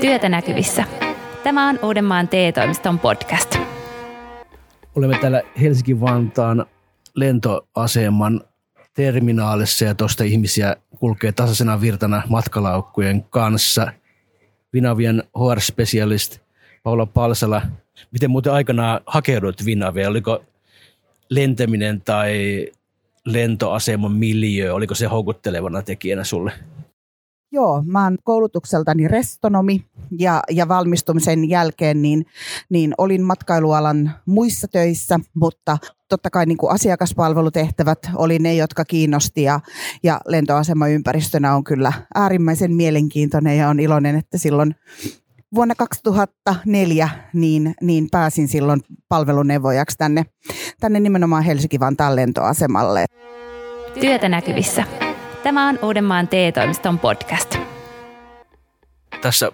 Työtä näkyvissä. Tämä on Uudenmaan TE-toimiston podcast. Olemme täällä Helsinki-Vantaan lentoaseman terminaalissa ja tuosta ihmisiä kulkee tasaisena virtana matkalaukkujen kanssa. Finavian HR-specialist Paula Palsala, miten muuten aikanaan hakeudut Finaviaan? Oliko lentäminen tai lentoaseman miljöö, oliko se houkuttelevana tekijänä sulle? Joo, mä oon koulutukseltani restonomi ja valmistumisen jälkeen niin olin matkailualan muissa töissä, mutta totta kai niin kuin asiakaspalvelutehtävät oli ne, jotka kiinnosti ja lentoasemaympäristönä on kyllä äärimmäisen mielenkiintoinen ja on iloinen, että silloin vuonna 2004 niin pääsin silloin palveluneuvojaksi tänne nimenomaan Helsinki-Vantaan lentoasemalle. Työtä näkyvissä. Tämä on Uudenmaan TE-toimiston podcast. Tässä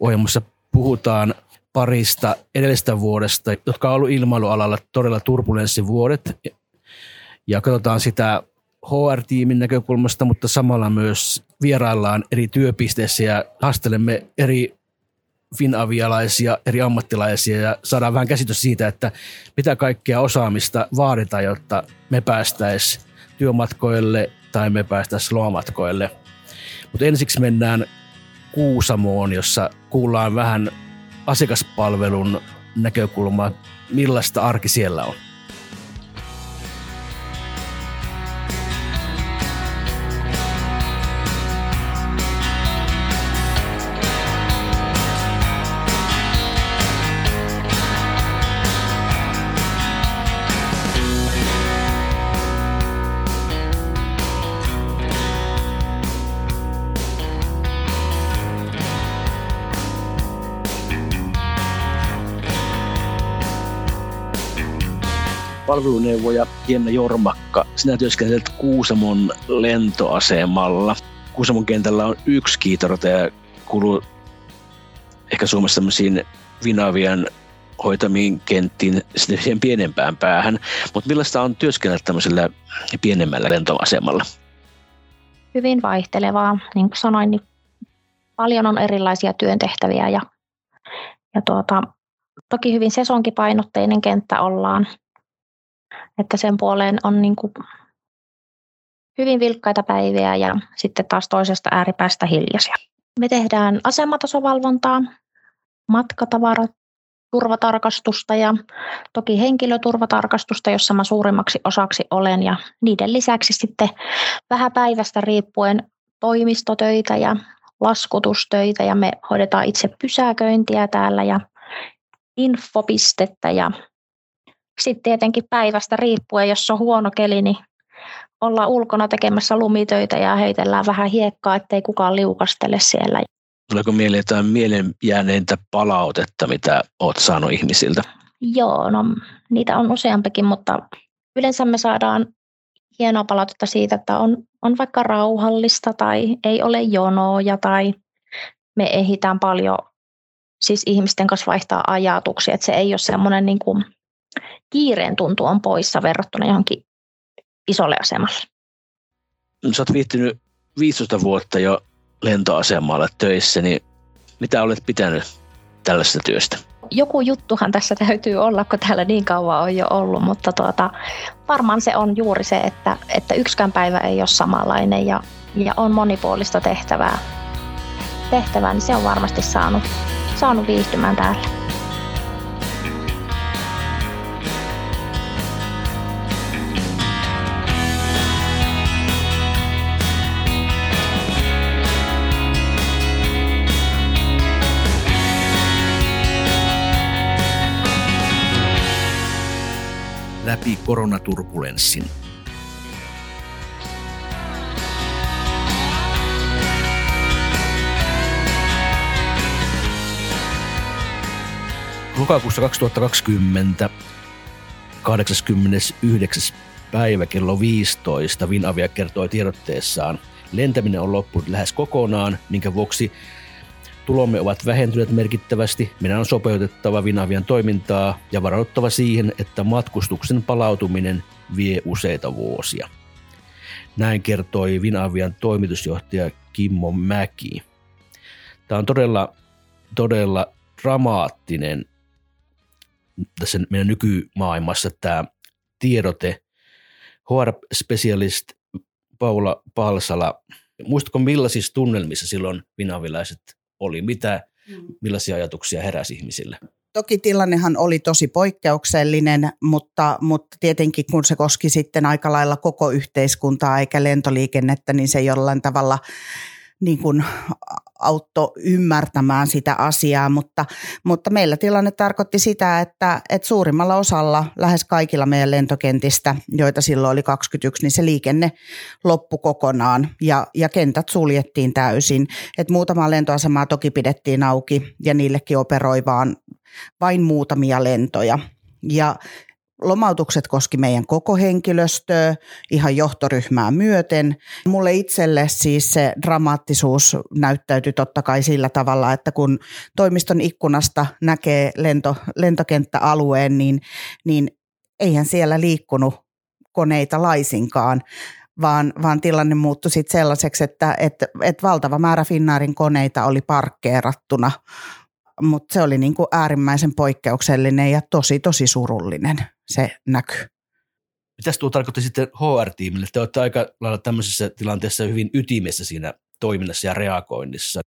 ohjelmassa puhutaan parista edellisestä vuodesta, jotka on ollut ilmailualalla todella turbulenssivuodet. Ja katsotaan sitä HR-tiimin näkökulmasta, mutta samalla myös vieraillaan eri työpisteissä ja haastelemme eri finavialaisia, eri ammattilaisia ja saadaan vähän käsitys siitä, että mitä kaikkea osaamista vaaditaan, jotta me päästäisiin työmatkoille tai me päästäisiin lomamatkoille. Mutta ensiksi mennään Kuusamoon, jossa kuullaan vähän asiakaspalvelun näkökulmaa, millaista arki siellä on. Palveluneuvoja Jenna Jormakka, sinä työskentelet Kuusamon lentoasemalla. Kuusamon kentällä on yksi kiitorata ja kuuluu ehkä Suomessa tämmöisiin Finavian hoitamiin kenttiin siihen pienempään päähän. Mutta millaista on työskennellä tämmöisellä pienemmällä lentoasemalla? Hyvin vaihtelevaa. Niin kuin sanoin, niin paljon on erilaisia työntehtäviä ja toki hyvin sesonkipainotteinen kenttä ollaan. Että sen puoleen on niin kuin hyvin vilkkaita päiviä ja sitten taas toisesta ääripäästä hiljaisia. Me tehdään asematasovalvontaa, matkatavarat, turvatarkastusta ja toki henkilöturvatarkastusta, jossa mä suurimmaksi osaksi olen. Ja niiden lisäksi sitten vähän päivästä riippuen toimistotöitä ja laskutustöitä ja me hoidetaan itse pysäköintiä täällä ja infopistettä ja sitten tietenkin päivästä riippuen, jos on huono keli, niin ollaan ulkona tekemässä lumitöitä ja heitellään vähän hiekkaa, ettei kukaan liukastele siellä. Tuleeko mieleen jotain mielenjääneintä palautetta, mitä olet saanut ihmisiltä? Joo, no niitä on useampikin, mutta yleensä me saadaan hienoa palautetta siitä, että on vaikka rauhallista tai ei ole jonoja tai me ehitään paljon siis ihmisten kanssa vaihtaa ajatuksia, että se ei ole semmoinen niin kuin kiireen tuntu on poissa verrattuna johonkin isolle asemalle. Sä oot viihtynyt 15 vuotta jo lentoasemalla töissä, niin mitä olet pitänyt tällaista työstä? Joku juttuhan tässä täytyy olla, kun täällä niin kauan on jo ollut, mutta varmaan se on juuri se, että yksikään päivä ei ole samanlainen ja on monipuolista tehtävää, niin se on varmasti saanut viihtymään täällä. Läpi koronaturbulenssin. Lokakuussa 2020, 89. päivä kello 15, Finavia kertoi tiedotteessaan, lentäminen on loppunut lähes kokonaan, minkä vuoksi tulomme ovat vähentyneet merkittävästi, meidän on sopeutettava Finavian toimintaa ja varauduttava siihen, että matkustuksen palautuminen vie useita vuosia. Näin kertoi Finavian toimitusjohtaja Kimmo Mäki. Tämä on todella todella dramaattinen tässä meidän nykymaailmassa tämä tiedote. HR-spesialist Paula Palsala, muistatko millaisissa tunnelmissa silloin finavilaiset oli? Millaisia ajatuksia heräsi ihmisille? Toki tilannehan oli tosi poikkeuksellinen, mutta tietenkin kun se koski sitten aika lailla koko yhteiskuntaa eikä lentoliikennettä, niin se jollain tavalla niin kuin auttoi ymmärtämään sitä asiaa, mutta meillä tilanne tarkoitti sitä, että suurimmalla osalla, lähes kaikilla meidän lentokentistä, joita silloin oli 21, niin se liikenne loppui kokonaan ja kentät suljettiin täysin. Et muutamaa lentoasemaa toki pidettiin auki ja niillekin operoi vain muutamia lentoja ja lomautukset koski meidän koko henkilöstöä, ihan johtoryhmää myöten. Mulle itselle siis se dramaattisuus näyttäytyi totta kai sillä tavalla, että kun toimiston ikkunasta näkee lentokenttäalueen, niin eihän siellä liikkunut koneita laisinkaan, vaan tilanne muuttui sitten sellaiseksi, että valtava määrä Finnairin koneita oli parkkeerattuna. Mutta se oli niin kuin äärimmäisen poikkeuksellinen ja tosi surullinen se näkyy. Mitäs tuo tarkoitti sitten HR-tiimille? Te olette aika lailla tämmöisessä tilanteessa hyvin ytimessä siinä toiminnassa ja reagoinnissa.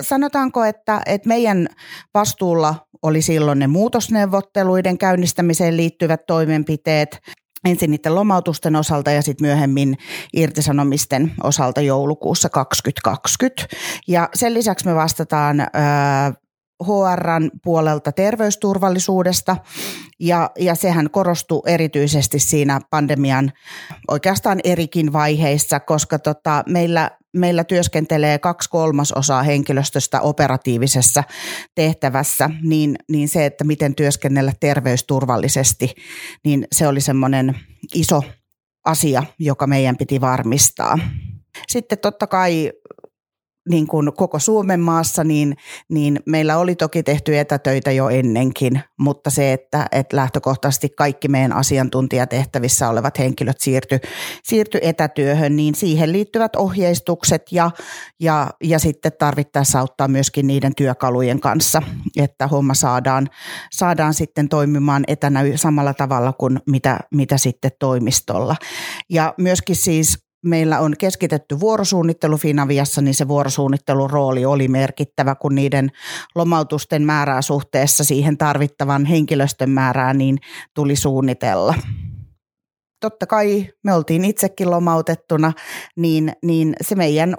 Sanotaanko, että meidän vastuulla oli silloin ne muutosneuvotteluiden käynnistämiseen liittyvät toimenpiteet – ensin niiden lomautusten osalta ja sitten myöhemmin irtisanomisten osalta joulukuussa 2020. Ja sen lisäksi me vastataan HR:n puolelta terveysturvallisuudesta ja sehän korostui erityisesti siinä pandemian oikeastaan erikin vaiheissa, koska meillä työskentelee 2/3 henkilöstöstä operatiivisessa tehtävässä, niin se, että miten työskennellä terveysturvallisesti, niin se oli semmoinen iso asia, joka meidän piti varmistaa. Sitten totta kai niin kuin koko Suomen maassa, niin meillä oli toki tehty etätöitä jo ennenkin, mutta se, että lähtökohtaisesti kaikki meidän asiantuntijatehtävissä olevat henkilöt siirtyi etätyöhön, niin siihen liittyvät ohjeistukset ja sitten tarvittaessa auttaa myöskin niiden työkalujen kanssa, että homma saadaan sitten toimimaan etänä samalla tavalla kuin mitä sitten toimistolla. Ja myöskin siis meillä on keskitetty vuorosuunnittelu Finaviassa, niin se vuorosuunnittelun rooli oli merkittävä, kun niiden lomautusten määrää suhteessa siihen tarvittavan henkilöstön määrää niin tuli suunnitella. Totta kai me oltiin itsekin lomautettuna, niin se meidän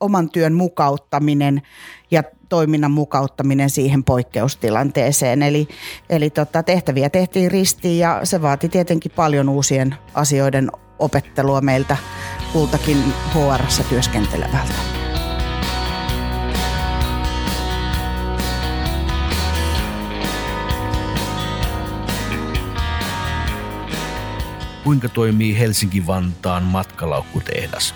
oman työn mukauttaminen ja toiminnan mukauttaminen siihen poikkeustilanteeseen. Eli tehtäviä tehtiin ristiin ja se vaati tietenkin paljon uusien asioiden opettelua meiltä kultakin HR:ssä työskentelevältä. Kuinka toimii Helsinki-Vantaan matkalaukkutehdas?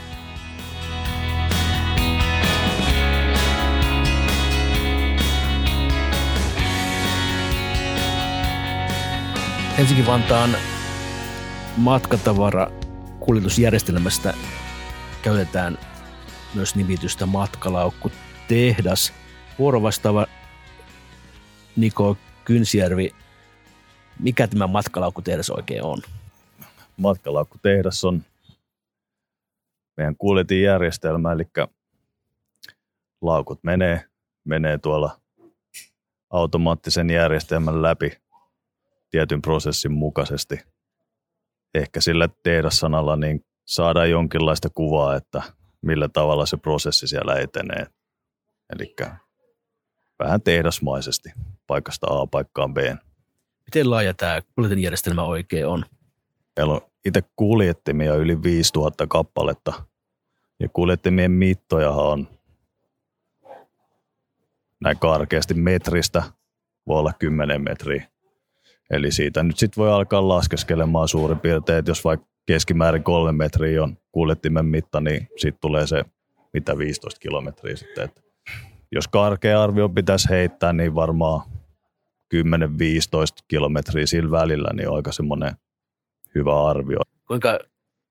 Helsinki-Vantaan matkatavarakuljetusjärjestelmästä käytetään myös nimitystä matkalaukkutehdas. Vuorovastaava Niko Kynsijärvi, mikä tämä matkalaukkutehdas oikein on? Matkalaukkutehdas on meidän kuljetinjärjestelmä, eli laukut menee tuolla automaattisen järjestelmän läpi tietyn prosessin mukaisesti. Ehkä sillä tehdas-sanalla niin saadaan jonkinlaista kuvaa, että millä tavalla se prosessi siellä etenee. Eli vähän tehdasmaisesti paikasta A paikkaan B. Miten laaja tämä kuljetinjärjestelmä oikein on? Meillä on itse kuljettimia yli 5000 kappaletta. Ja kuljettimien mittojahan on näin karkeasti metristä, voi olla 10 metriä. Eli siitä nyt sitten voi alkaa laskeskelemaan suurin piirtein, että jos vaikka keskimäärin 3 metriä on kuljettimen mitta, niin siitä tulee se mitä 15 kilometriä sitten. Että jos karkea arvio pitäisi heittää, niin varmaan 10-15 kilometriä sillä välillä, niin on aika semmoinen hyvä arvio. Kuinka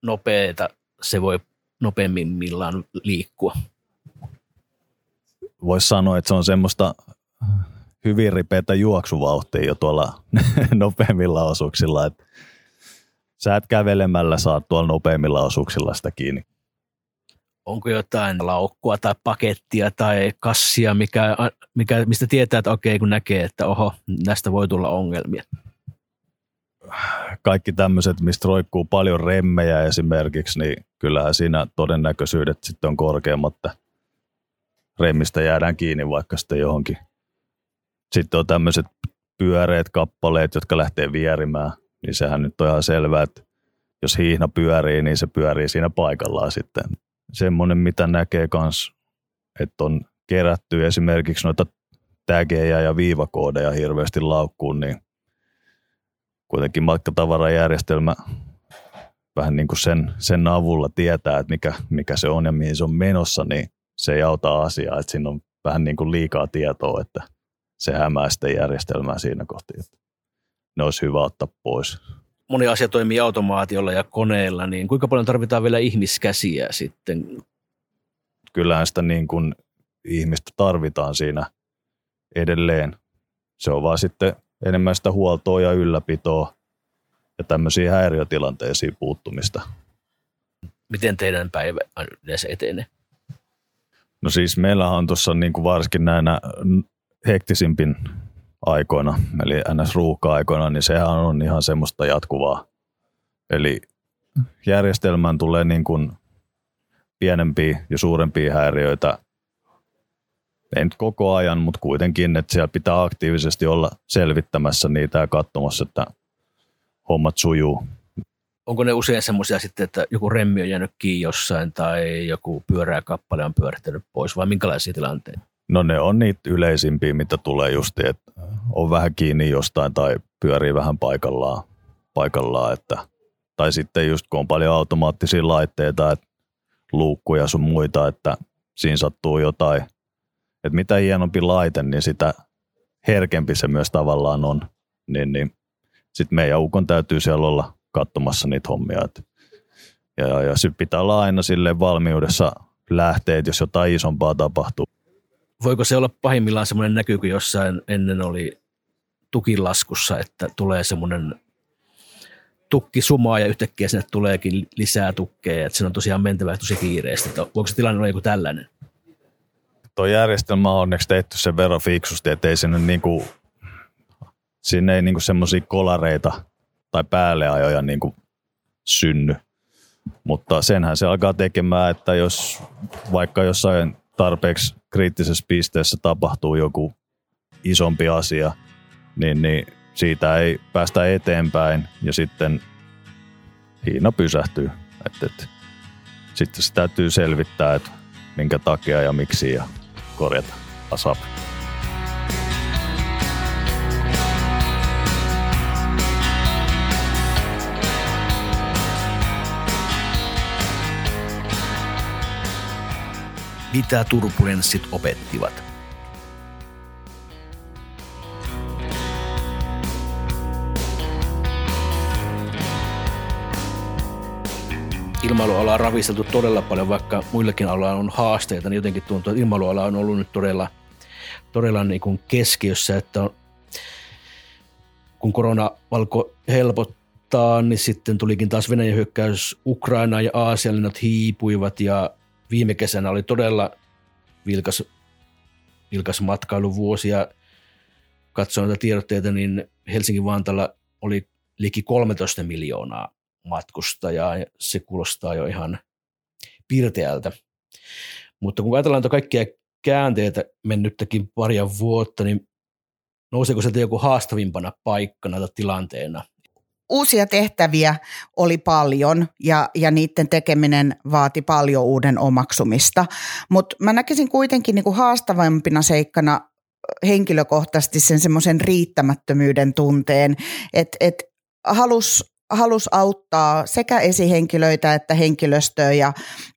nopeeta se voi nopeimmillaan liikkua? voisi sanoa, että se on semmoista hyvin ripeätä juoksuvauhtia jo tuolla nopeimmilla osuuksilla. Että sä et kävelemällä saa tuolla nopeimmilla osuuksilla sitä kiinni. Onko jotain laukkua tai pakettia tai kassia, mistä tietää, että okei, kun näkee, että oho, näistä voi tulla ongelmia? Kaikki tämmöiset, mistä roikkuu paljon remmejä esimerkiksi, niin kyllähän siinä todennäköisyydet sitten on korkeammat, että remmistä jäädään kiinni vaikka sitten johonkin. Sitten on tämmöiset pyöreät kappaleet, jotka lähtee vierimään, niin sehän nyt on ihan selvää, että jos hiihna pyörii, niin se pyörii siinä paikallaan sitten. Semmoinen, mitä näkee kans, että on kerätty esimerkiksi noita tägejä ja viivakoodeja hirveästi laukkuun, niin kuitenkin matkatavarajärjestelmä vähän niin kuin sen avulla tietää, että mikä se on ja mihin se on menossa, niin se ei auta asiaa, että siinä on vähän niin kuin liikaa tietoa, että se hämää sitä järjestelmää siinä kohti, että ne olisi hyvä ottaa pois. Moni asia toimii automaatiolla ja koneella, niin kuinka paljon tarvitaan vielä ihmiskäsiä sitten? Kyllähän sitä niin kuin ihmistä tarvitaan siinä edelleen. Se on vaan sitten enemmän sitä huoltoa ja ylläpitoa ja tämmöisiä häiriötilanteisiin puuttumista. Miten teidän päivä yleensä etenee? No siis meillähän on tuossa niin kuin varsinkin näinä hektisimpin aikoina, eli NS-ruuhka-aikoina, niin sehän on ihan semmoista jatkuvaa. Eli järjestelmään tulee niin kuin pienempiä ja suurempia häiriöitä, ei nyt koko ajan, mutta kuitenkin, että siellä pitää aktiivisesti olla selvittämässä niitä ja katsomassa, että hommat sujuu. Onko ne usein semmoisia sitten, että joku remmi on jäänyt kiinni jossain tai joku pyöräkappale on pyörittänyt pois, vai minkälaisia tilanteita? No ne on niitä yleisimpiä, mitä tulee justiin, että on vähän kiinni jostain tai pyörii vähän paikallaan että, tai sitten just kun on paljon automaattisia laitteita, että luukkuja sun muita, että siinä sattuu jotain. Että mitä hienompi laite, niin sitä herkempi se myös tavallaan on. Niin sitten meidän ukon täytyy siellä olla katsomassa niitä hommia. Et, ja sitten pitää olla aina silleen valmiudessa lähteet, jos jotain isompaa tapahtuu. Voiko se olla pahimmillaan semmoinen näky, kun jossain ennen oli tukilaskussa, että tulee semmoinen tukkisumaa ja yhtäkkiä sinne tuleekin lisää tukkeja. Että se on tosiaan mentävä tosi kiireesti. Voiko se tilanne olla joku tällainen? Tuo järjestelmä on onneksi tehty sen verran fiksusti, että ei sinne niinku, sinne ei niinku semmoisia kolareita tai päälleajoja niinku synny. Mutta senhän se alkaa tekemään, että jos vaikka jossain tarpeeksi kriittisessä pisteessä tapahtuu joku isompi asia, niin siitä ei päästä eteenpäin ja sitten hiina pysähtyy. Sitten se täytyy selvittää, että minkä takia ja miksi ja korjata asap. Mitä turbulenssit opettivat? Ilmailualaa on ravisteltu todella paljon, vaikka muillakin aloilla on haasteita, niin jotenkin tuntuu, että ilmailuala on ollut nyt todella niin kuin keskiössä, että kun korona alkoi helpottaa, niin sitten tulikin taas Venäjän hyökkäys Ukrainaan ja Aasian lennot hiipuivat ja viime kesänä oli todella vilkas matkailuvuosi ja katsoin näitä tiedotteita, niin Helsinki-Vantaalla oli liki 13 miljoonaa matkustajaa ja se kuulostaa jo ihan pirteältä. Mutta kun ajatellaan kaikkia käänteitä mennyttäkin paria vuotta, niin nouseeko sieltä joku haastavimpana paikkana tai tilanteena? Uusia tehtäviä oli paljon ja niiden tekeminen vaati paljon uuden omaksumista, mutta mä näkisin kuitenkin niinku haastavampina seikkana henkilökohtaisesti sen semmoisen riittämättömyyden tunteen, että halus auttaa sekä esihenkilöitä että henkilöstöä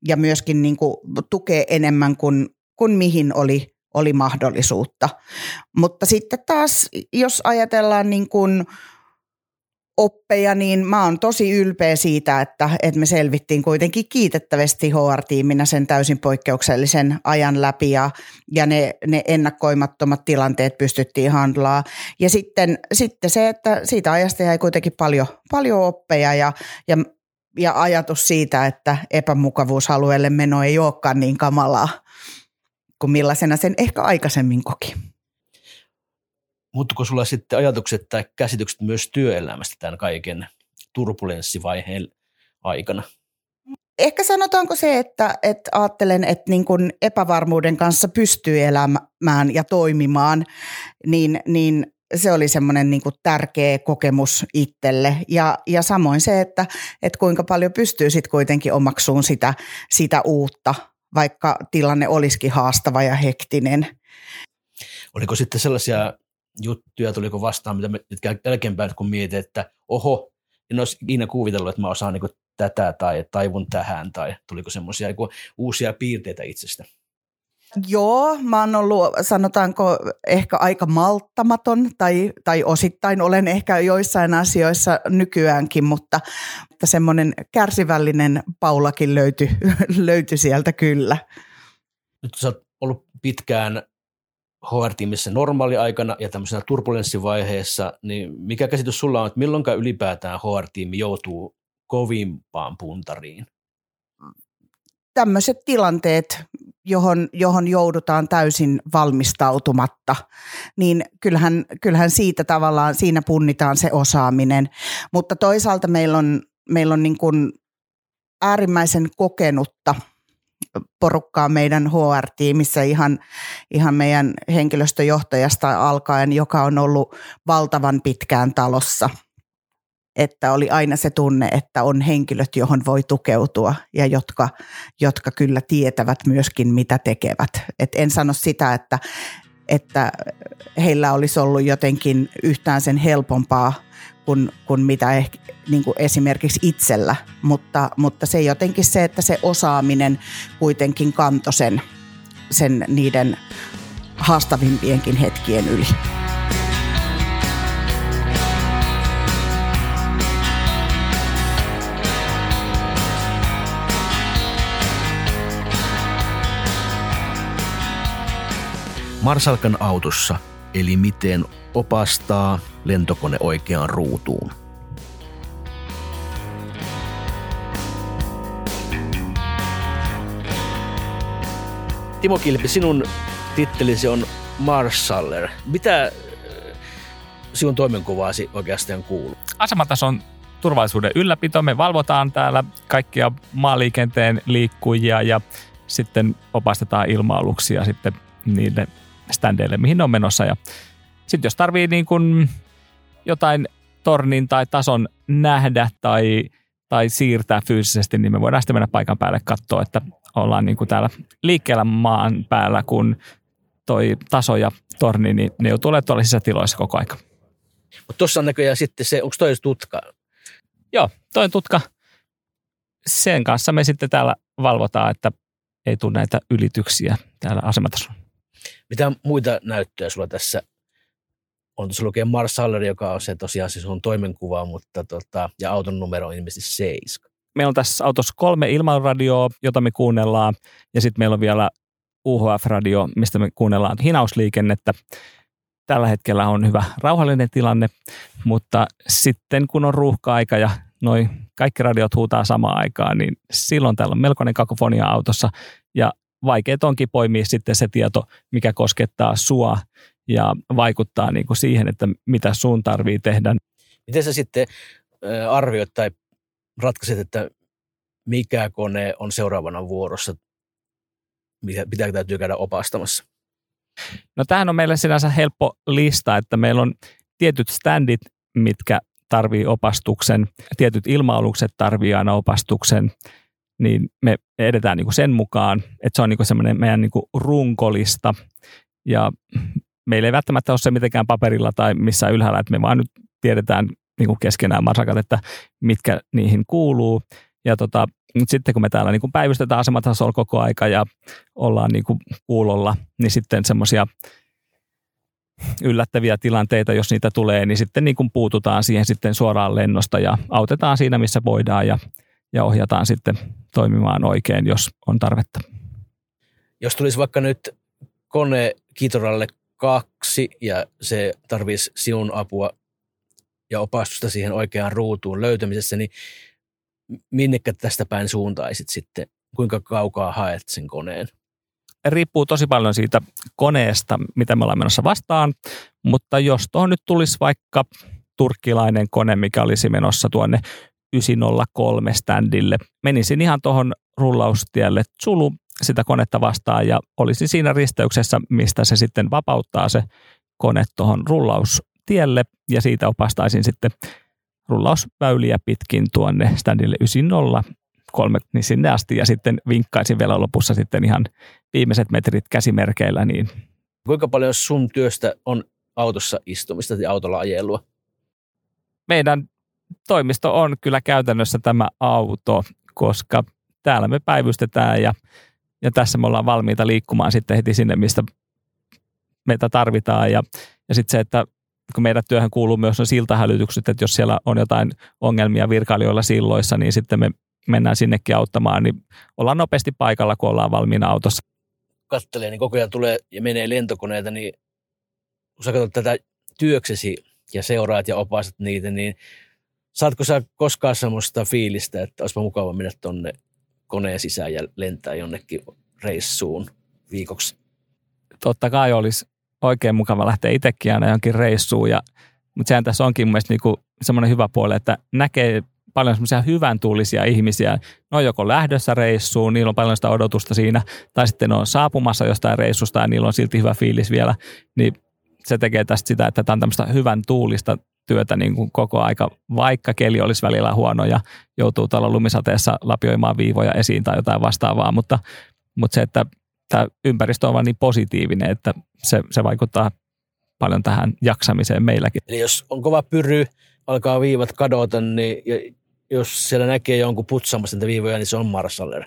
ja myöskin niinku tukea enemmän kuin mihin oli mahdollisuutta. Mutta sitten taas, jos ajatellaan niin kuin oppeja, niin mä oon tosi ylpeä siitä, että me selvittiin kuitenkin kiitettävästi HR-tiiminä sen täysin poikkeuksellisen ajan läpi ja ne ennakoimattomat tilanteet pystyttiin handlaa. Ja sitten se, että siitä ajasta jäi kuitenkin paljon oppeja ja ajatus siitä, että epämukavuusalueelle meno ei olekaan niin kamalaa kuin millaisena sen ehkä aikaisemmin koki. Muuttuko sulla sitten ajatukset tai käsitykset myös työelämästä tämän kaiken turbulenssivaiheen aikana? Ehkä sanotaanko se, että ajattelen, että niin kuin epävarmuuden kanssa pystyy elämään ja toimimaan, niin se oli semmoinen niin kuin tärkeä kokemus itselle. Ja samoin se, että kuinka paljon pystyy sitten kuitenkin omaksuun sitä uutta, vaikka tilanne olisikin haastava ja hektinen. Oliko sitten sellaisia juttuja, tuliko vastaan, mitkä jälkeenpäin kun mietin, että oho, en olisi ikinä kuvitellut, että mä osaan niin kuin tätä tai taivun tähän, tai tuliko semmoisia niin kuin uusia piirteitä itsestä? Joo, mä oon ollut, sanotaanko, ehkä aika malttamaton tai osittain olen ehkä joissain asioissa nykyäänkin, mutta semmoinen kärsivällinen Paulakin löytyi sieltä kyllä. Nyt sä oot ollut pitkään HR-tiimissä normaaliaikana ja tämmöisenä turbulenssivaiheessa, niin mikä käsitys sulla on, että milloinkaan ylipäätään HR-tiimi joutuu kovimpaan puntariin? Tämmöiset tilanteet, johon joudutaan täysin valmistautumatta, niin kyllähän siitä tavallaan siinä punnitaan se osaaminen, mutta toisaalta meillä on niin kuin äärimmäisen kokenutta porukkaa meidän HR-tiimissä ihan meidän henkilöstöjohtajasta alkaen, joka on ollut valtavan pitkään talossa. Että oli aina se tunne, että on henkilöt, johon voi tukeutua ja jotka kyllä tietävät myöskin, mitä tekevät. Et en sano sitä, että heillä olisi ollut jotenkin yhtään sen helpompaa kuin mitä ehkä, niin kuin esimerkiksi itsellä, mutta se jotenkin se, että se osaaminen kuitenkin kantoi sen niiden haastavimpienkin hetkien yli. Marsalkan autossa, eli miten opastaa lentokone oikeaan ruutuun. Timo Kilpi, sinun tittelisi on Marshaller. Mitä sinun toimenkuvaasi oikeastaan kuuluu? Asematason turvallisuuden ylläpito. Me valvotaan täällä kaikkia maaliikenteen liikkujia ja sitten opastetaan ilma-aluksia sitten niille ständeille, mihin on menossa. Ja sitten jos tarvii niin kuin jotain tornin tai tason nähdä tai siirtää fyysisesti, niin me voidaan sitten mennä paikan päälle katsoa, että ollaan niin kuin täällä liikkeellä maan päällä, kun toi taso ja torni, niin ne joutuu olemaan tuolla sisätiloissa koko aika. Mutta tuossa on näköjään sitten se, onko toi tutka? Joo, toi tutka. Sen kanssa me sitten täällä valvotaan, että ei tule näitä ylityksiä täällä asematasolla. Mitä muita näyttöjä sulla tässä on? Tuossa lukee Marshaller, joka on se tosiaan siis on toimenkuva, mutta ja auton numero on ilmeisesti 7. Meillä on tässä autossa 3 ilmaradioa, jota me kuunnellaan, ja sitten meillä on vielä UHF-radio, mistä me kuunnellaan hinausliikennettä. Tällä hetkellä on hyvä rauhallinen tilanne, mutta sitten kun on ruuhka-aika ja noi kaikki radiot huutaa samaan aikaan, niin silloin täällä on melkoinen kakofonia autossa, ja vaikeet onkin poimia sitten se tieto, mikä koskettaa sua ja vaikuttaa niin kuin siihen, että mitä sun tarvii tehdä. Miten sä sitten arvioit tai ratkaiset, että mikä kone on seuraavana vuorossa, mitä täytyy käydä opastamassa? No tämähän on meille sinänsä helppo lista, että meillä on tietyt standit, mitkä tarvii opastuksen, tietyt ilma-alukset tarvii aina opastuksen, niin me edetään niin kuin sen mukaan, että se on niin kuin semmoinen meidän niin kuin runkolista, ja meillä ei välttämättä ole se mitenkään paperilla tai missään ylhäällä, että me vaan nyt tiedetään niin kuin keskenään marsakat, että mitkä niihin kuuluu, ja sitten kun me täällä niin kuin päivystetään asematasolla koko aika ja ollaan niin kuin kuulolla, niin sitten semmoisia yllättäviä tilanteita, jos niitä tulee, niin sitten niin kuin puututaan siihen sitten suoraan lennosta ja autetaan siinä, missä voidaan ja ohjataan sitten toimimaan oikein, jos on tarvetta. Jos tulisi vaikka nyt kone Kitoralle 2 ja se tarvitsisi sinun apua ja opastusta siihen oikeaan ruutuun löytämisessä, niin minnekä tästä päin suuntaisit sitten? Kuinka kaukaa haet sen koneen? Riippuu tosi paljon siitä koneesta, mitä me ollaan menossa vastaan, mutta jos tuohon nyt tulisi vaikka turkkilainen kone, mikä olisi menossa tuonne 903 standille, menisin ihan tuohon rullaustielle Zulu sitä konetta vastaan ja olisi siinä risteyksessä, mistä se sitten vapauttaa se kone tuohon rullaustielle ja siitä opastaisin sitten rullausväyliä pitkin tuonne standille 903, niin sinne asti ja sitten vinkkaisin vielä lopussa sitten ihan viimeiset metrit käsimerkeillä. Niin. Kuinka paljon sun työstä on autossa istumista ja autolla ajelua? Meidän toimisto on kyllä käytännössä tämä auto, koska täällä me päivystetään ja tässä me ollaan valmiita liikkumaan sitten heti sinne, mistä meitä tarvitaan ja sitten se, että kun meidän työhön kuuluu myös on siltahälytykset, että jos siellä on jotain ongelmia virkailijoilla silloissa, niin sitten me mennään sinnekin auttamaan, niin ollaan nopeasti paikalla, kun ollaan valmiina autossa. Kattelee, niin koko ajan tulee ja menee lentokoneita, niin kun sä katsot tätä työksesi ja seuraat ja opastat niitä, niin saatko sä koskaan semmoista fiilistä, että olisipa mukava mennä tuonne koneen sisään ja lentää jonnekin reissuun viikoksi? Totta kai olisi oikein mukava lähteä itsekin aina johonkin reissuun, mutta sehän tässä onkin mun mielestä niinku semmoinen hyvä puoli, että näkee paljon semmoisia hyvän tuulisia ihmisiä. Ne on joko lähdössä reissuun, niillä on paljon sitä odotusta siinä, tai sitten ne on saapumassa jostain reissusta ja niillä on silti hyvä fiilis vielä, niin se tekee tästä sitä, että tämä on tämmöistä hyvän tuulista työtä niin kuin koko aika, vaikka keli olisi välillä huono ja joutuu tuolla lumisateessa lapioimaan viivoja esiin tai jotain vastaavaa, mutta se, että tämä ympäristö on vaan niin positiivinen, että se vaikuttaa paljon tähän jaksamiseen meilläkin. Eli jos on kova pyry, alkaa viivat kadota, niin jos siellä näkee jonkun putsaamassa niitä viivoja, niin se on marshaller.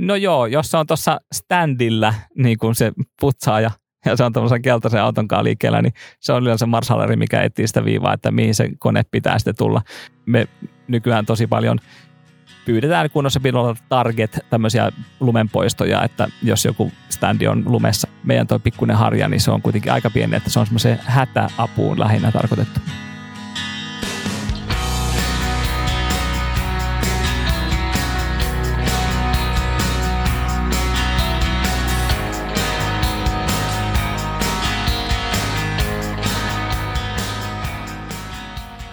No joo, jos se on tuossa standilla, niin kuin se putsaaja, ja se on tuollaisen keltaisen autonkaan liikkeellä, niin se on yleensä marshalleri, mikä etsii sitä viivaa, että mihin se kone pitää sitten tulla. Me nykyään tosi paljon pyydetään kunnossapidolla target tämmöisiä lumenpoistoja, että jos joku standi on lumessa, meidän tuo pikkuinen harja, niin se on kuitenkin aika pieni, että se on semmoiseen hätäapuun lähinnä tarkoitettu.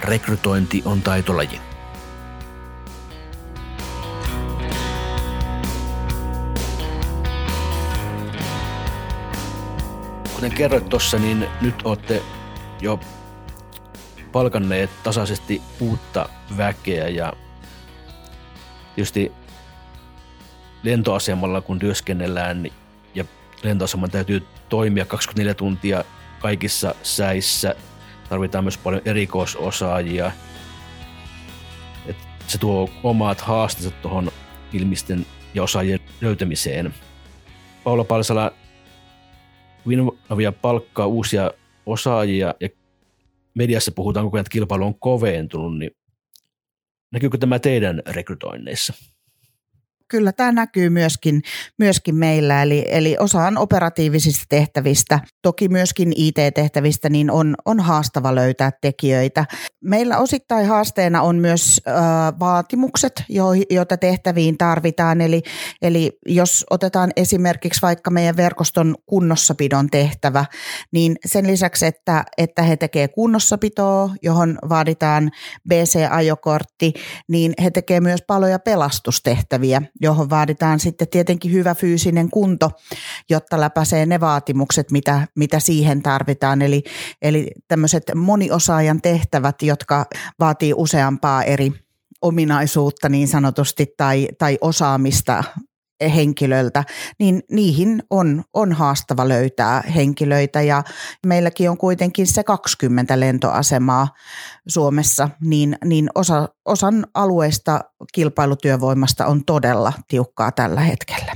Rekrytointi on taitolaji. Kuten kerroit tuossa, niin nyt olette jo palkanneet tasaisesti uutta väkeä ja tietysti lentoasemalla kun työskennellään ja lentoaseman täytyy toimia 24 tuntia kaikissa säissä. Tarvitaan myös paljon erikoisosaajia. Et se tuo omat haasteensa tuohon ilmisten ja osaajien löytämiseen. Paula Palsala, Vinovia palkkaa uusia osaajia ja mediassa puhutaan koko ajan, että kilpailu on koventunut. Niin näkyykö tämä teidän rekrytoinneissa? Kyllä tämä näkyy myöskin meillä, eli osaan operatiivisista tehtävistä, toki myöskin IT-tehtävistä, niin on haastava löytää tekijöitä. Meillä osittain haasteena on myös vaatimukset, joita tehtäviin tarvitaan, eli jos otetaan esimerkiksi vaikka meidän verkoston kunnossapidon tehtävä, niin sen lisäksi, että he tekevät kunnossapitoa, johon vaaditaan BC-ajokortti, niin he tekevät myös palo- ja pelastustehtäviä, johon vaaditaan sitten tietenkin hyvä fyysinen kunto, jotta läpäisee ne vaatimukset, mitä siihen tarvitaan. Eli tämmöiset moniosaajan tehtävät, jotka vaatii useampaa eri ominaisuutta niin sanotusti tai osaamista henkilöltä, niin niihin on haastava löytää henkilöitä ja meilläkin on kuitenkin se 20 lentoasemaa Suomessa, niin osan alueista kilpailutyövoimasta on todella tiukkaa tällä hetkellä.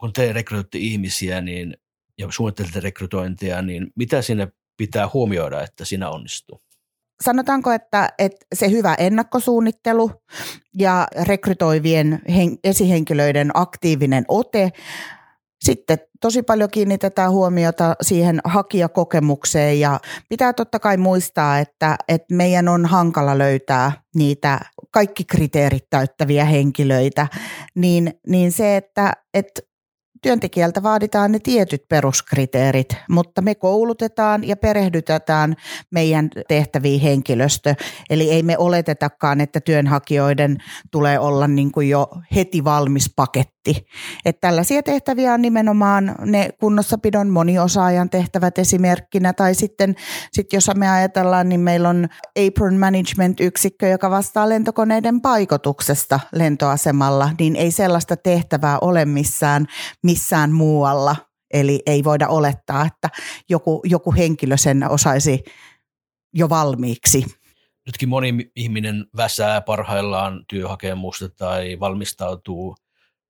Kun te rekrytoitte ihmisiä, niin ja suunnittelette rekrytointia, niin mitä sinne pitää huomioida, että siinä onnistuu? Sanotaanko, että se hyvä ennakkosuunnittelu ja rekrytoivien esihenkilöiden aktiivinen ote. Sitten tosi paljon kiinnitetään huomiota siihen hakijakokemukseen ja pitää totta kai muistaa, että meidän on hankala löytää niitä kaikki kriteerit täyttäviä henkilöitä, niin se, että työntekijältä vaaditaan ne tietyt peruskriteerit, mutta me koulutetaan ja perehdytetään meidän tehtäviin henkilöstö. Eli ei me oletetakaan, että työnhakijoiden tulee olla niin kuin jo heti valmis paketti. Että tällaisia tehtäviä on nimenomaan ne kunnossapidon moniosaajan tehtävät esimerkkinä. Tai sitten jos me ajatellaan, niin meillä on apron management-yksikkö, joka vastaa lentokoneiden paikotuksesta lentoasemalla. Niin ei sellaista tehtävää ole missään muualla, eli ei voida olettaa, että joku henkilö sen osaisi jo valmiiksi. Nytkin moni ihminen väsää parhaillaan työhakemusta tai valmistautuu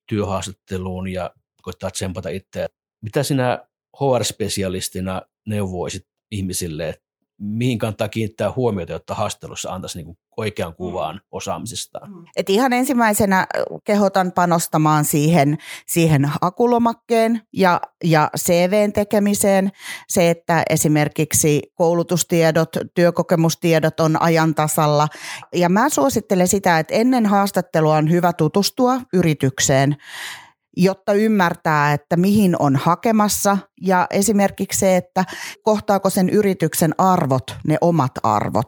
työhaastatteluun ja koittaa tsempata itseään. Mitä sinä HR-spesialistina neuvoisit ihmisille, että mihin kannattaa kiinnittää huomiota, jotta haastattelussa antaisi niin kuin oikean kuvan osaamisestaan? Et ihan ensimmäisenä kehotan panostamaan siihen hakulomakkeen ja CV:n tekemiseen. Se, että esimerkiksi koulutustiedot, työkokemustiedot on ajan tasalla. Ja mä suosittelen sitä, että ennen haastattelua on hyvä tutustua yritykseen, jotta ymmärtää, että mihin on hakemassa ja esimerkiksi se, että kohtaako sen yrityksen arvot, ne omat arvot.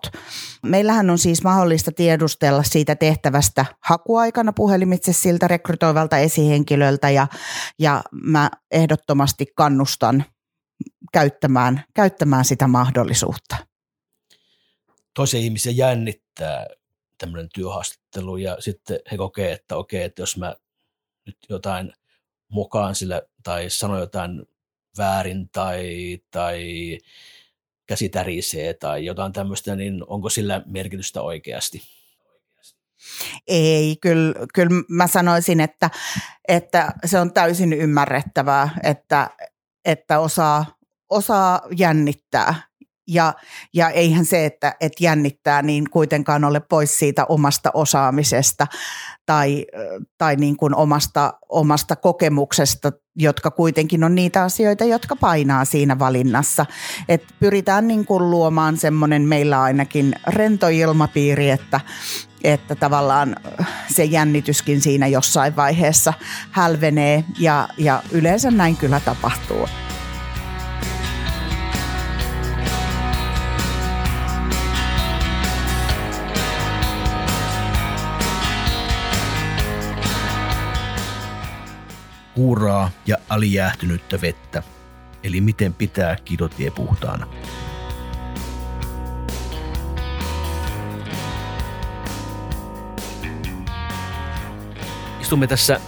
Meillähän on siis mahdollista tiedustella siitä tehtävästä hakuaikana puhelimitse siltä rekrytoivalta esihenkilöltä ja mä ehdottomasti kannustan käyttämään sitä mahdollisuutta. Toisia ihmisiä jännittää tämmöinen työhaastattelu ja sitten he kokee, että okei, että jos mä nyt jotain mukaan sillä tai sano jotain väärin tai käsi tärisee tai jotain tämmöistä, niin onko sillä merkitystä oikeasti? Ei, kyllä mä sanoisin, että se on täysin ymmärrettävää, että osaa jännittää. Ja eihän se, että jännittää, niin kuitenkaan ole pois siitä omasta osaamisesta tai niin kuin omasta kokemuksesta, jotka kuitenkin on niitä asioita, jotka painaa siinä valinnassa. Et pyritään niin kuin luomaan semmoinen meillä ainakin rento ilmapiiri, että tavallaan se jännityskin siinä jossain vaiheessa hälvenee ja yleensä näin kyllä tapahtuu. Kuuraa ja alijäähtynyttä vettä, eli miten pitää kidotie puhtaana. Istumme tässä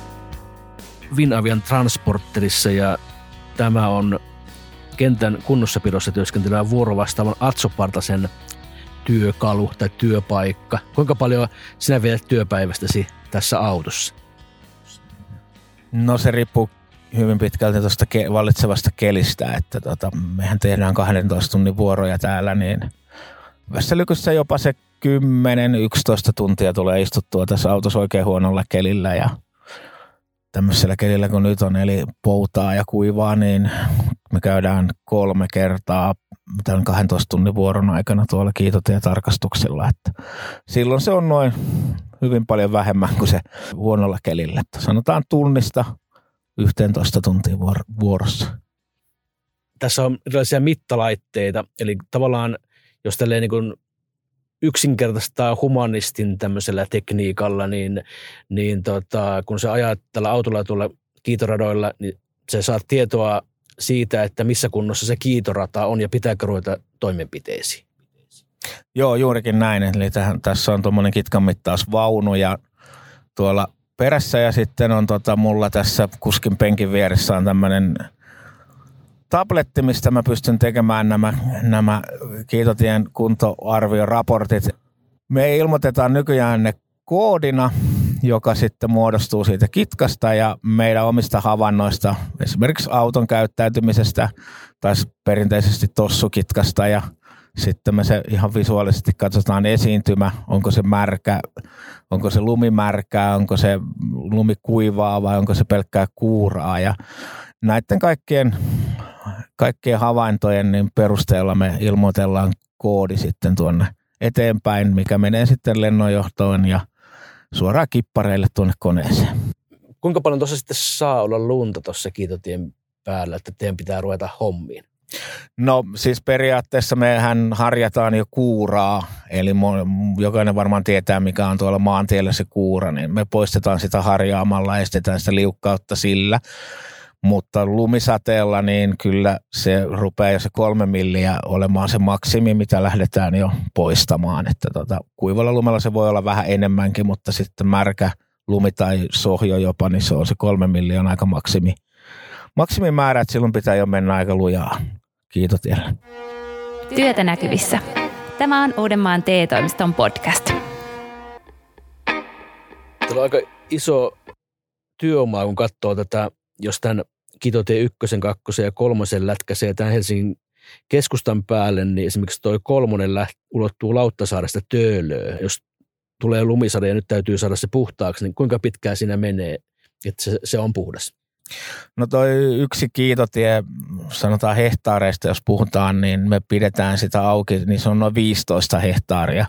Finavian transportterissa ja tämä on kentän kunnossapidossa työskentelevän vuorovastaavan Atso Partasen työkalu tai työpaikka. Kuinka paljon sinä vietät työpäivästäsi tässä autossa? No se riippuu hyvin pitkälti tuosta vallitsevasta kelistä, että mehän tehdään 12 tunnin vuoroja täällä, niin vässälykyssä jopa se 10-11 tuntia tulee istuttua tässä autossa oikein huonolla kelillä ja tämmöisellä kelillä kun nyt on, eli poutaa ja kuivaa, niin me käydään 3 kertaa tämän 12 tunnin vuoron aikana tuolla kiitotietarkastuksella, että silloin se on noin hyvin paljon vähemmän kuin se huonolla kelillä. Sanotaan tunnista 11 tuntia vuorossa. Tässä on erilaisia mittalaitteita, eli tavallaan jos tälleen niin kuin yksinkertaistaa humanistin tämmöisellä tekniikalla, niin kun sä ajat tällä autolla tuolla kiitoradoilla, niin sä saat tietoa siitä, että missä kunnossa se kiitorata on ja pitääkö ruveta toimenpiteisiin. Joo, juurikin näin. Eli tässä on tuommoinen kitkanmittausvaunu ja tuolla perässä ja sitten on mulla tässä kuskin penkin vieressä on tämmöinen tabletti, mistä mä pystyn tekemään nämä kiitotien kuntoarvioraportit. Me ilmoitetaan nykyään ne koodina joka sitten muodostuu siitä kitkasta ja meidän omista havainnoista, esimerkiksi auton käyttäytymisestä tai perinteisesti tossukitkasta, ja sitten me se ihan visuaalisesti katsotaan esiintymä, onko se märkä, onko se lumi märkää, onko se lumi kuivaa vai onko se pelkkää kuuraa. Ja näiden kaikkien havaintojen niin perusteella me ilmoitellaan koodi sitten tuonne eteenpäin, mikä menee sitten lennonjohtoon ja suoraan kippareille tuonne koneeseen. Kuinka paljon tuossa sitten saa olla lunta tuossa kiitotien päällä, että teidän pitää ruveta hommiin? No siis periaatteessa mehän harjataan jo kuuraa, eli jokainen varmaan tietää, mikä on tuolla maantiellä se kuura, niin me poistetaan sitä harjaamalla, estetään sitä liukkautta sillä. Mutta lumisateella niin kyllä se rupeaa jo se 3 milliä olemaan se maksimi, mitä lähdetään jo poistamaan. Että kuivalla lumella se voi olla vähän enemmänkin, mutta sitten märkä lumi tai sohjo jopa, niin se on se 3 milliä aika maksimi. Maksimimäärä, että silloin pitää jo mennä aika lujaa. Kiitos teille. Työtä näkyvissä. Tämä on Uudenmaan TE-toimiston podcast. Tämä on aika iso työmaa, kun katsoo tätä, jos tämän Kiitotie 1, 2 ja 3 lätkäsee tämän Helsingin keskustan päälle, niin esimerkiksi toi 3 ulottuu Lauttasaaresta Töölöön. Jos tulee lumisade ja nyt täytyy saada se puhtaaksi, niin kuinka pitkään siinä menee, että se on puhdas? No toi 1 kiitotie, sanotaan hehtaareista, jos puhutaan, niin me pidetään sitä auki, niin se on noin 15 hehtaaria.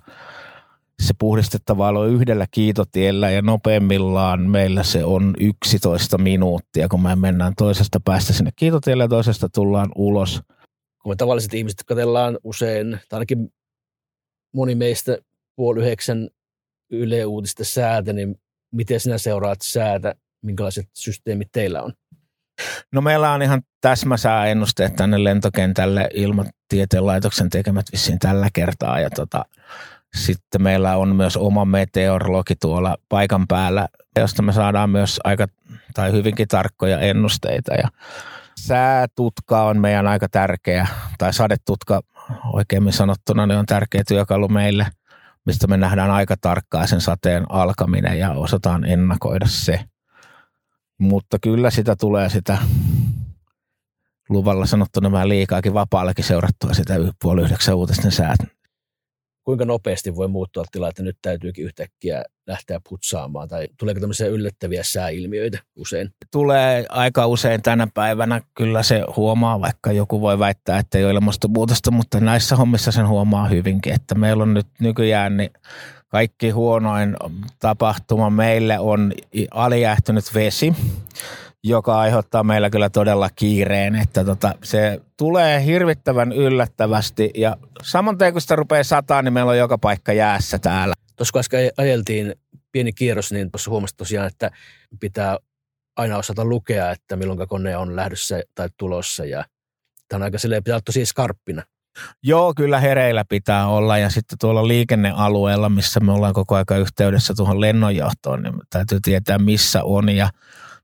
Se puhdistettava alue yhdellä kiitotiellä ja nopeimmillaan meillä se on 11 minuuttia, kun me mennään toisesta päästä sinne kiitotielle ja toisesta tullaan ulos. Kun me tavalliset ihmiset katsellaan usein, tai ainakin moni meistä 8:30 Yle Uutista säätä, niin miten sinä seuraat säätä? Minkälaiset systeemit teillä on? No meillä on ihan täsmäsääennusteet tänne lentokentälle, Ilmatieteen laitoksen tekemät vissiin tällä kertaa. Ja sitten meillä on myös oma meteorologi tuolla paikan päällä, josta me saadaan myös aika tai hyvinkin tarkkoja ennusteita. Ja säätutka on meidän aika tärkeä, tai sadetutka oikeammin sanottuna, niin on tärkeä työkalu meille, mistä me nähdään aika tarkkaan sen sateen alkaminen ja osataan ennakoida se. Mutta kyllä sitä tulee sitä luvalla sanottuna vähän liikaakin vapaallakin seurattua sitä 8:30 uutisten säätä. Kuinka nopeasti voi muuttua tila, että nyt täytyykin yhtäkkiä lähteä putsaamaan? Tai tuleeko tämmöisiä yllättäviä sääilmiöitä usein? Tulee aika usein tänä päivänä. Kyllä se huomaa, vaikka joku voi väittää, että ei ole ilmastonmuutosta, mutta näissä hommissa sen huomaa hyvinkin. Että meillä on nyt nykyään niin kaikki huonoin tapahtuma meille on alijäähtynyt vesi, joka aiheuttaa meillä kyllä todella kiireen, että se tulee hirvittävän yllättävästi ja samantein kun sitä rupeaa sataa, niin meillä on joka paikka jäässä täällä. Tuossa kun äsken ajeltiin pieni kierros, niin tuossa huomasin tosiaan, että pitää aina osata lukea, että milloin kone on lähdössä tai tulossa ja tämän aika silleen pitää olla tosi skarppina. Joo, kyllä hereillä pitää olla ja sitten tuolla liikennealueella, missä me ollaan koko ajan yhteydessä tuohon lennonjohtoon, niin täytyy tietää missä on ja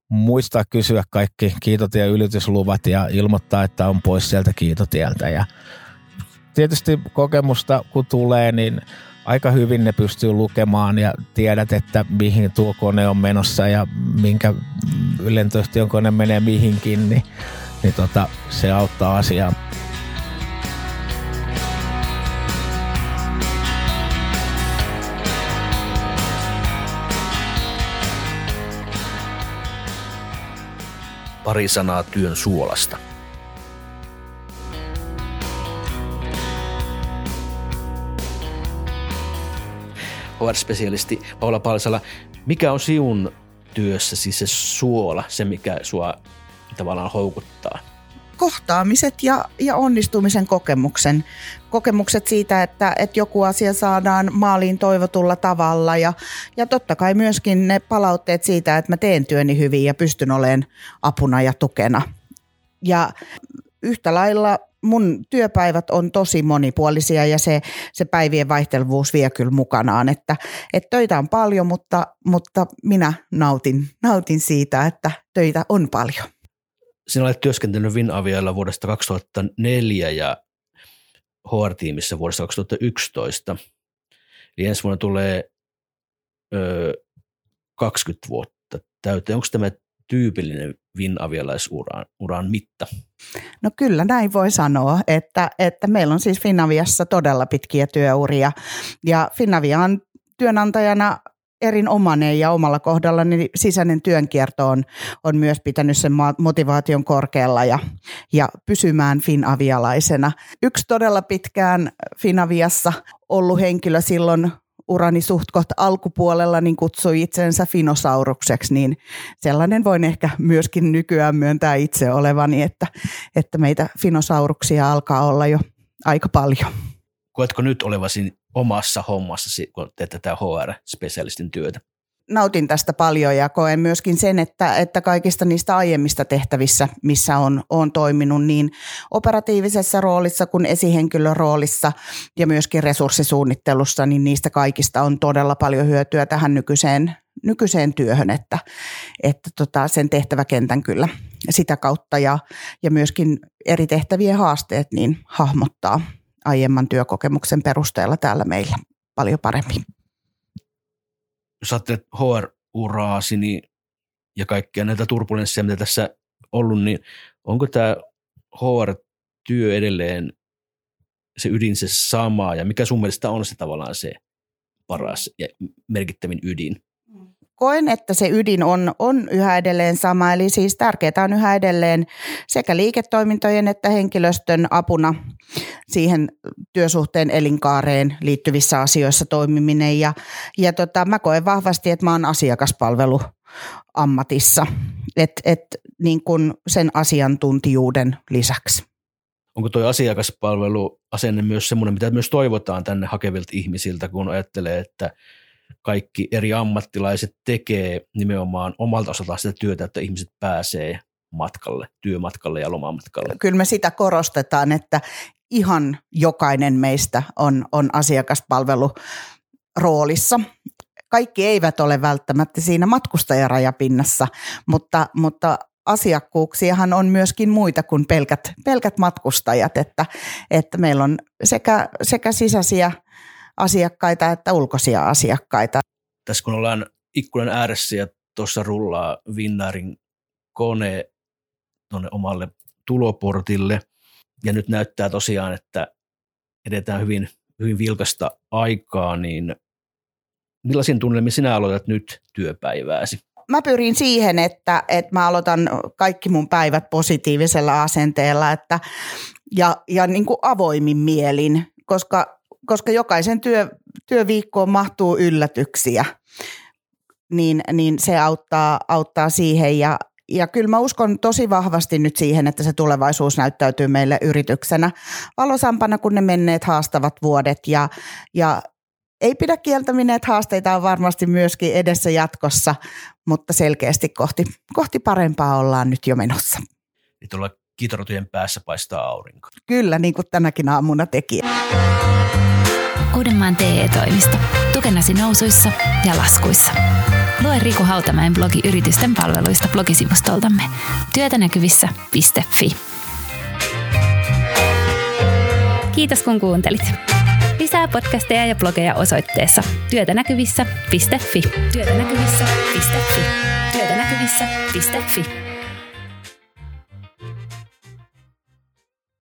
muistaa kysyä kaikki kiitotien ylitysluvat ja ilmoittaa, että on pois sieltä kiitotieltä. Ja tietysti kokemusta kun tulee, niin aika hyvin ne pystyy lukemaan ja tiedät, että mihin tuo kone on menossa ja minkä lentoyhtiön kone menee mihinkin, niin se auttaa asiaa. Pari sanaa työn suolasta. HR-spesialisti Paula Palsala, mikä on sinun työssä siis se suola, se mikä sinua tavallaan houkuttaa? Kohtaamiset ja onnistumisen kokemuksen. Kokemukset siitä, että joku asia saadaan maaliin toivotulla tavalla ja totta kai myöskin ne palautteet siitä, että mä teen työni hyvin ja pystyn olemaan apuna ja tukena. Ja yhtä lailla mun työpäivät on tosi monipuolisia ja se päivien vaihtelevuus vie kyllä mukanaan, että töitä on paljon, mutta minä nautin siitä, että töitä on paljon. Sinä olet työskentelynyt Finavialla vuodesta 2004 ja HR-tiimissä vuodesta 2011. Eli ensi vuonna tulee 20 vuotta täyteen. Onko tämä tyypillinen finavialaisuran mitta? No kyllä näin voi sanoa, että meillä on siis Finaviassa todella pitkiä työuria ja Finavia on työnantajana erinomainen ja omalla kohdalla niin sisäinen työnkierto on myös pitänyt sen motivaation korkealla ja pysymään finavialaisena. Yksi todella pitkään Finaviassa ollut henkilö silloin urani suht kohta alkupuolella niin kutsui itsensä finosaurukseksi, niin sellainen voin ehkä myöskin nykyään myöntää itse olevani, että meitä finosauruksia alkaa olla jo aika paljon. Koetko nyt olevasi omassa hommassa, kun teet tätä HR-spesialistin työtä? Nautin tästä paljon ja koen myöskin sen, että kaikista niistä aiemmista tehtävissä, missä on toiminut niin operatiivisessa roolissa kuin esihenkilöroolissa ja myöskin resurssisuunnittelussa, niin niistä kaikista on todella paljon hyötyä tähän nykyiseen työhön, että sen tehtäväkentän kyllä sitä kautta ja myöskin eri tehtävien haasteet niin hahmottaa aiemman työkokemuksen perusteella täällä meillä paljon paremmin. Jos ajattelet HR-uraasi niin, ja kaikkia näitä turbulensseja, mitä tässä ollut, niin onko tämä HR-työ edelleen se ydin se sama, ja mikä sun mielestä on se tavallaan se paras ja merkittävin ydin? Koen, että se ydin on yhä edelleen sama, eli siis tärkeää on yhä edelleen sekä liiketoimintojen että henkilöstön apuna siihen työsuhteen elinkaareen liittyvissä asioissa toimiminen. Ja mä koen vahvasti, että mä oon asiakaspalveluammatissa, niin kuin sen asiantuntijuuden lisäksi. Onko tuo asiakaspalveluasenne myös semmoinen, mitä myös toivotaan tänne hakevilta ihmisiltä, kun ajattelee, että kaikki eri ammattilaiset tekee nimenomaan omalta osaltaan sitä työtä, että ihmiset pääsee matkalle, työmatkalle ja lomamatkalle. Kyllä me sitä korostetaan, että ihan jokainen meistä on asiakaspalveluroolissa. Kaikki eivät ole välttämättä siinä matkustajarajapinnassa, mutta asiakkuuksiahan on myöskin muita kuin pelkät matkustajat, että meillä on sekä sisäisiä asiakkaita että ulkoisia asiakkaita. Tässä kun ollaan ikkunan ääressä ja tuossa rullaa Finnairin kone tuonne omalle tuloportille ja nyt näyttää tosiaan, että edetään hyvin, hyvin vilkasta aikaa, niin millaisin tunnelmin sinä aloitat nyt työpäivääsi? Mä pyrin siihen, että mä aloitan kaikki mun päivät positiivisella asenteella ja niin kuin avoimin mielin, koska jokaisen työviikkoon mahtuu yllätyksiä, niin se auttaa siihen. Ja kyllä mä uskon tosi vahvasti nyt siihen, että se tulevaisuus näyttäytyy meille yrityksenä valosampana, kun ne menneet haastavat vuodet. Ja ei pidä kieltäminen, että haasteita on varmasti myöskin edessä jatkossa, mutta selkeästi kohti parempaa ollaan nyt jo menossa. Nyt ollaan kitarotujen päässä paistaa aurinko. Kyllä, niin kuin tänäkin aamuna teki. Uudenmaan TE-toimisto. Tukenasi nousuissa ja laskuissa. Lue Riku Hautamäen blogi yritysten palveluista blogisivustoltamme. Työtänäkyvissä.fi. Kiitos kun kuuntelit. Lisää podcasteja ja blogeja osoitteessa työtänäkyvissä.fi.